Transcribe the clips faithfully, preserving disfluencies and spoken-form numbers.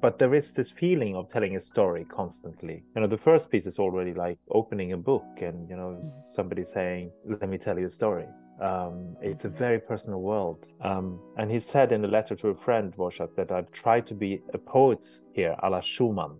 But there is this feeling of telling a story constantly. You know, the first piece is already like opening a book and, you know, somebody saying, let me tell you a story. Um, it's a very personal world. Um, and he said in a letter to a friend, Dvorak, that I've tried to be a poet here, a la Schumann.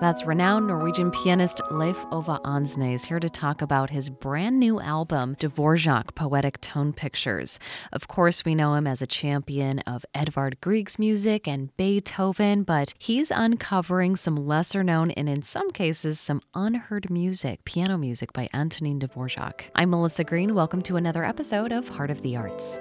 That's renowned Norwegian pianist Leif Ove Andsnes here to talk about his brand new album, Dvorak Poetic Tone Pictures. Of course, we know him as a champion of Edvard Grieg's music and Beethoven, but he's uncovering some lesser known and in some cases some unheard music, piano music by Antonin Dvorak. I'm Melissa Green. Welcome to another episode of Heart of the Arts.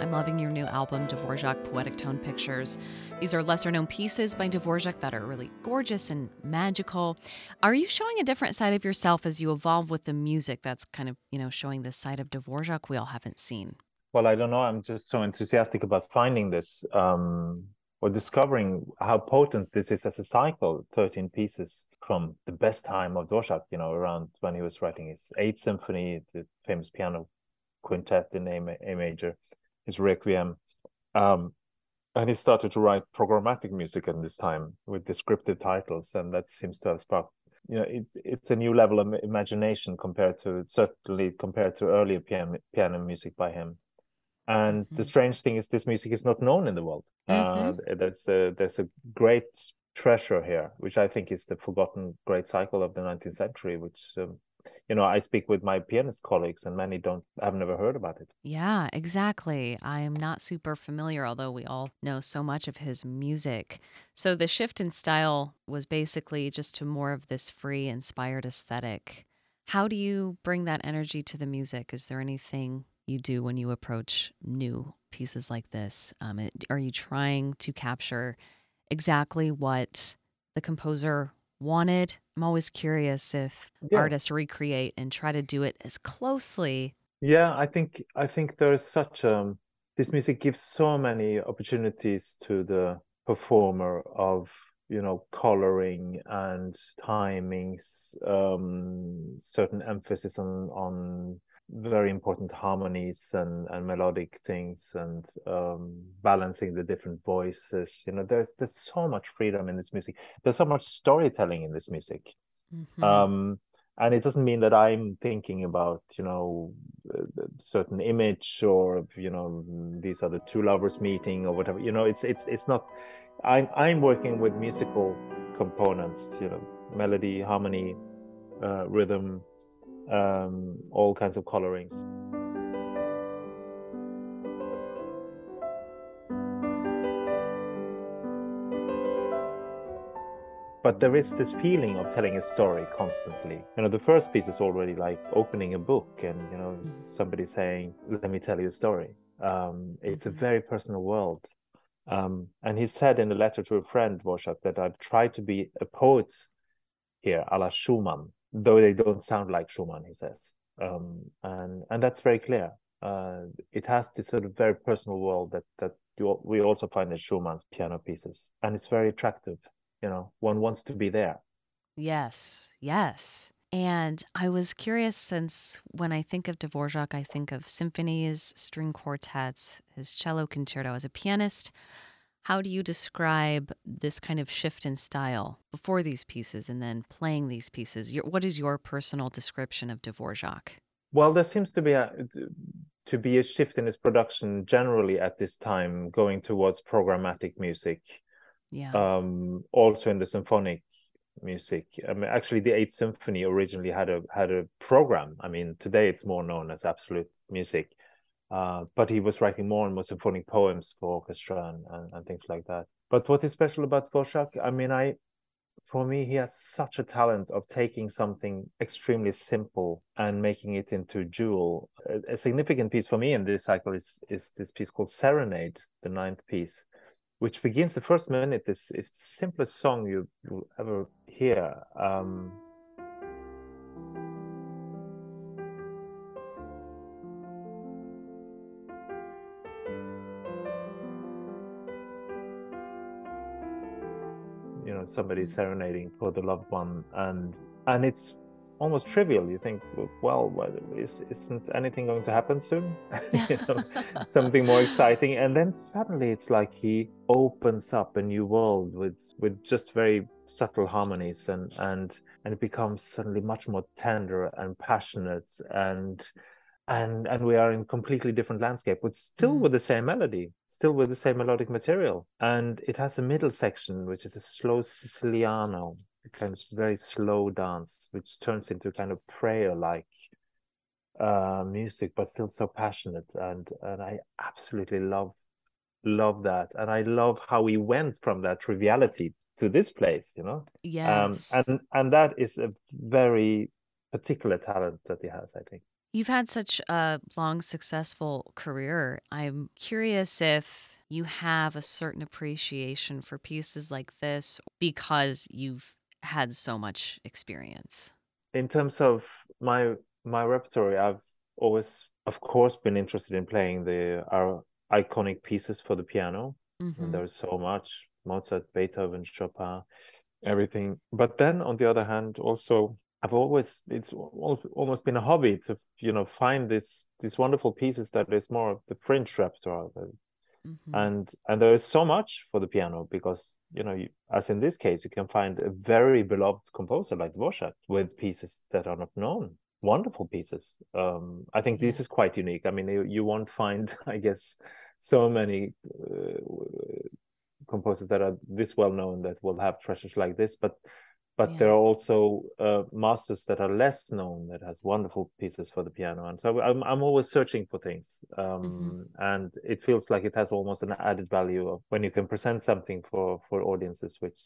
I'm loving your new album, Dvorak Poetic Tone Pictures. These are lesser-known pieces by Dvorak that are really gorgeous and magical. Are you showing a different side of yourself as you evolve with the music that's kind of, you know, showing this side of Dvorak we all haven't seen? Well, I don't know. I'm just so enthusiastic about finding this um, or discovering how potent this is as a cycle, thirteen pieces from the best time of Dvorak, you know, around when he was writing his Eighth Symphony, the famous piano quintet in A, A major. His Requiem, um, and he started to write programmatic music at this time with descriptive titles, and that seems to have sparked, you know, it's it's a new level of imagination compared to certainly compared to earlier piano piano music by him. And mm-hmm. the strange thing is, this music is not known in the world. Mm-hmm. Uh, there's a, there's a great treasure here, which I think is the forgotten great cycle of the nineteenth century, which. Um, You know, I speak with my pianist colleagues and many don't, I've never heard about it. Yeah, exactly. I am not super familiar, although we all know so much of his music. So the shift in style was basically just to more of this free, inspired aesthetic. How do you bring that energy to the music? Is there anything you do when you approach new pieces like this? Um, it, are you trying to capture exactly what the composer wanted? I'm always curious if yeah. artists recreate and try to do it as closely. Yeah, I think I think there's such a, this music gives so many opportunities to the performer of, you know, coloring and timings, um, certain emphasis on, on very important harmonies and, and melodic things and um, balancing the different voices. You know, there's there's so much freedom in this music. There's so much storytelling in this music. Mm-hmm. Um, and it doesn't mean that I'm thinking about, you know, a certain image or, you know, these are the two lovers meeting or whatever. You know, it's it's it's not, I'm, I'm working with musical components, you know, melody, harmony, uh, rhythm, Um, all kinds of colorings. But there is this feeling of telling a story constantly. You know, the first piece is already like opening a book and, you know, somebody saying, let me tell you a story. Um, it's a very personal world. Um, and he said in a letter to a friend, Dvorak, that I've tried to be a poet here, a la Schumann. Though they don't sound like Schumann, he says. Um, and and that's very clear. Uh, it has this sort of very personal world that, that you, we also find in Schumann's piano pieces. And it's very attractive. You know, one wants to be there. Yes, yes. And I was curious, since when I think of Dvorak, I think of symphonies, string quartets, his cello concerto as a pianist. How do you describe this kind of shift in style before these pieces and then playing these pieces? Your, what is your personal description of Dvorak? Well, there seems to be a, to be a shift in his production generally at this time, going towards programmatic music, yeah. um, also in the symphonic music. I mean, actually, the Eighth Symphony originally had a had a program. I mean, today it's more known as absolute music. Uh, but he was writing more and more symphonic poems for orchestra and, and, and things like that. But what is special about Dvorak? I mean, I, for me, he has such a talent of taking something extremely simple and making it into a jewel. A, a significant piece for me in this cycle is, is this piece called Serenade, the ninth piece, which begins the first minute. This is the simplest song you, you'll ever hear. Um, Somebody serenading for the loved one, and and it's almost trivial. You think, well, is, isn't anything going to happen soon? You know, something more exciting. And then suddenly it's like he opens up a new world with with just very subtle harmonies, and and and it becomes suddenly much more tender and passionate, and and and we are in completely different landscape, but still with the same melody, still with the same melodic material. And it has a middle section, which is a slow Siciliano, a kind of very slow dance, which turns into kind of prayer-like uh, music, but still so passionate. And and I absolutely love love that. And I love how we went from that triviality to this place, you know? Yes. Um, and, and that is a very particular talent that he has, I think. You've had such a long, successful career. I'm curious if you have a certain appreciation for pieces like this because you've had so much experience. In terms of my my repertory, I've always, of course, been interested in playing the our iconic pieces for the piano. Mm-hmm. There's so much: Mozart, Beethoven, Chopin, everything. But then, on the other hand, also, I've always, it's almost been a hobby to, you know, find this, these wonderful pieces that is more of the fringe repertoire. Mm-hmm. And and there is so much for the piano because, you know, you, as in this case, you can find a very beloved composer like Dvorak with pieces that are not known, wonderful pieces. Um, I think this is quite unique. I mean, you, you won't find, I guess, so many uh, composers that are this well-known that will have treasures like this, but But yeah. there are also uh, masters that are less known that has wonderful pieces for the piano. And so I'm, I'm always searching for things. Um, mm-hmm. And it feels like it has almost an added value of when you can present something for, for audiences which,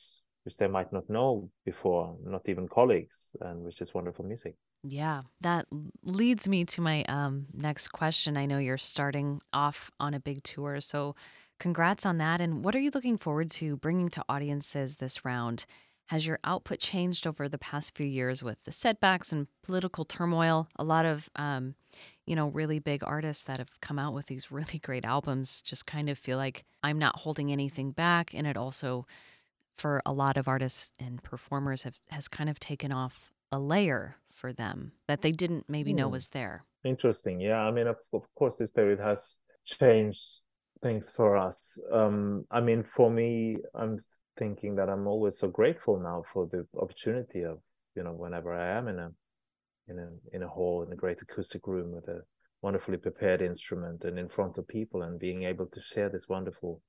which they might not know before, not even colleagues, and which is wonderful music. Yeah, that leads me to my um, next question. I know you're starting off on a big tour, so congrats on that. And what are you looking forward to bringing to audiences this round? Has your output changed over the past few years with the setbacks and political turmoil? A lot of, um, you know, really big artists that have come out with these really great albums just kind of feel like I'm not holding anything back. And it also, for a lot of artists and performers, have, has kind of taken off a layer for them that they didn't maybe mm. know was there. Interesting. Yeah. I mean, of, of course, this period has changed things for us. Um, I mean, for me, I'm thinking that I'm always so grateful now for the opportunity of, you know, whenever I am in a in a in a hall in a great acoustic room with a wonderfully prepared instrument and in front of people and being able to share this wonderful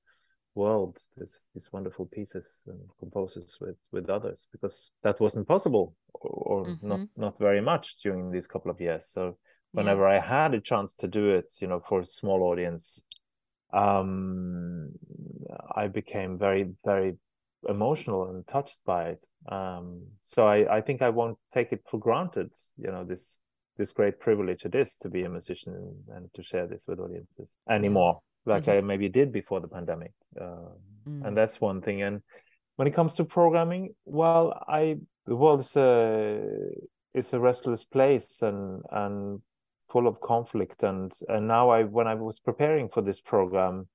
world, this these wonderful pieces and composers with with others, because that wasn't possible or, or mm-hmm. not not very much during these couple of years. So whenever yeah. I had a chance to do it, you know, for a small audience, um, I became very very emotional and touched by it, um so I, I think I won't take it for granted, you know, this this great privilege it is to be a musician and, and to share this with audiences anymore, like mm-hmm. I maybe did before the pandemic, uh, mm. and that's one thing. And when it comes to programming, well, I the world is a it's a restless place and and full of conflict, and and now I when I was preparing for this program,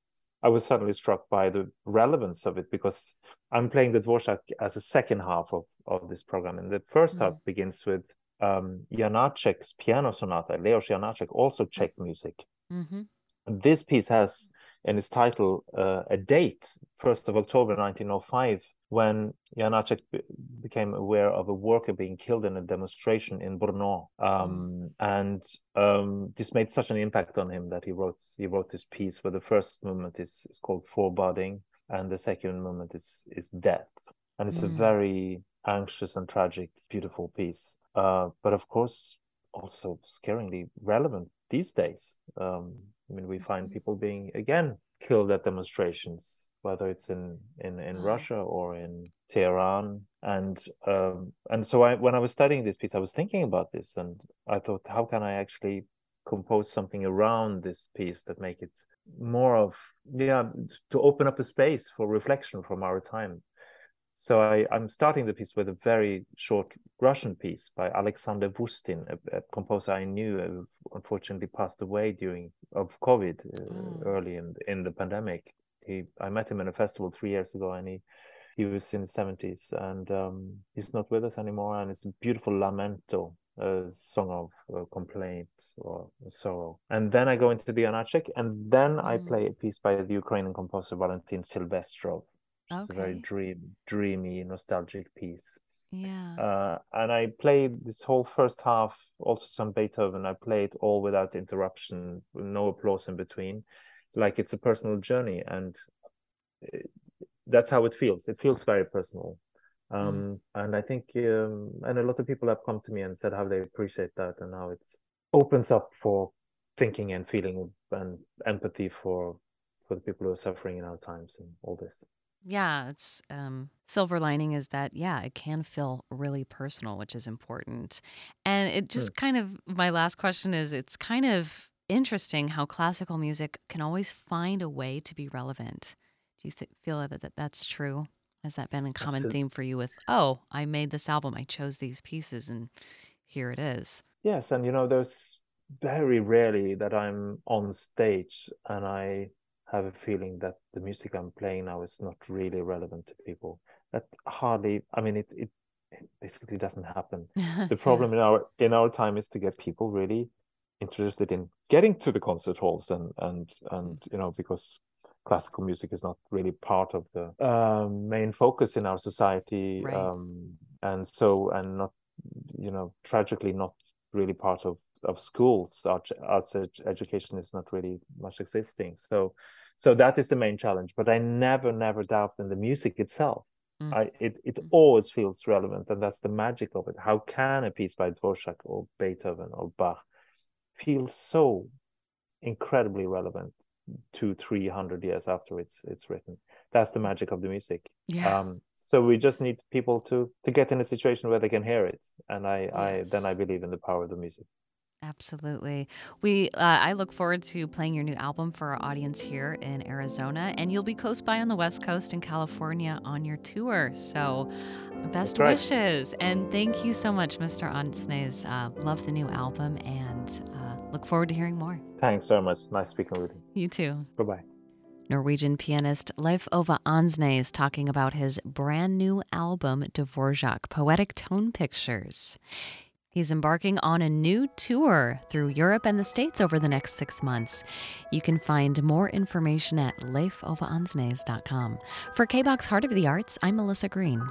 I was suddenly struck by the relevance of it, because I'm playing the Dvorak as a second half of, of this program. And the first mm-hmm. half begins with um, Janáček's piano sonata, Leoš Janáček, also Czech music. Mm-hmm. This piece has in its title uh, a date, first of October nineteen oh five, when Janáček b- became aware of a worker being killed in a demonstration in Brno, um, and um, this made such an impact on him that he wrote he wrote this piece, where the first movement is, is called Foreboding, and the second movement is is Death, and it's mm. a very anxious and tragic, beautiful piece, uh, but of course also scarily relevant these days. Um, I mean, we find people being again killed at demonstrations, whether it's in, in, in Russia or in Tehran. And um, and so I, when I was studying this piece, I was thinking about this, and I thought, how can I actually compose something around this piece that make it more of, yeah, to open up a space for reflection from our time? So I, I'm starting the piece with a very short Russian piece by Alexander Vustin, a, a composer I knew, who unfortunately passed away during of COVID uh, mm. early in, in the pandemic. He, I met him in a festival three years ago, and he, He was in the seventies, and um, he's not with us anymore. And it's a beautiful lamento, a song of uh, complaint or sorrow. And then I go into the Janáček, and then mm. I play a piece by the Ukrainian composer Valentin Silvestrov. Okay. It's a very dream, dreamy, nostalgic piece. Yeah. Uh, and I played this whole first half, also some Beethoven. I played all without interruption, no applause in between. Like it's a personal journey, and it, that's how it feels. It feels very personal. Um, mm. And I think, um, and a lot of people have come to me and said how they appreciate that and how it opens up for thinking and feeling and empathy for, for the people who are suffering in our times and all this. Yeah, it's um, silver lining is that, yeah, it can feel really personal, which is important. And it just kind of, my last question is, it's kind of interesting how classical music can always find a way to be relevant. Do you th- feel that, that that's true? Has that been a common Absolutely. Theme for you with, oh, I made this album, I chose these pieces, and here it is? Yes, and you know, there's very rarely that I'm on stage and I have a feeling that the music I'm playing now is not really relevant to people. That hardly, I mean, it it, it basically doesn't happen. The problem in our in our time is to get people really interested in getting to the concert halls, and and and you know, because classical music is not really part of the uh, main focus in our society, right. um, and so and not, you know, tragically not really part of. of schools. Arts education is not really much existing, so so that is the main challenge. But I never never doubt in the music itself. Mm. I it, it always feels relevant, and that's the magic of it. How can a piece by Dvorak or Beethoven or Bach feel so incredibly relevant two three hundred years after it's it's written? That's the magic of the music. Yeah. Um, so we just need people to to get in a situation where they can hear it, and I, yes. I then I believe in the power of the music. Absolutely. We uh, I look forward to playing your new album for our audience here in Arizona, and you'll be close by on the West Coast in California on your tour. So best That's wishes. Right. And thank you so much, Mister Andsnes. Uh, love the new album, and uh, look forward to hearing more. Thanks very much. Nice speaking with you. You too. Bye-bye. Norwegian pianist Leif Ove Andsnes talking about his brand new album, Dvorak Poetic Tone Pictures. He's embarking on a new tour through Europe and the States over the next six months. You can find more information at leif ove andsnes dot com. For K B O X Heart of the Arts, I'm Melissa Green.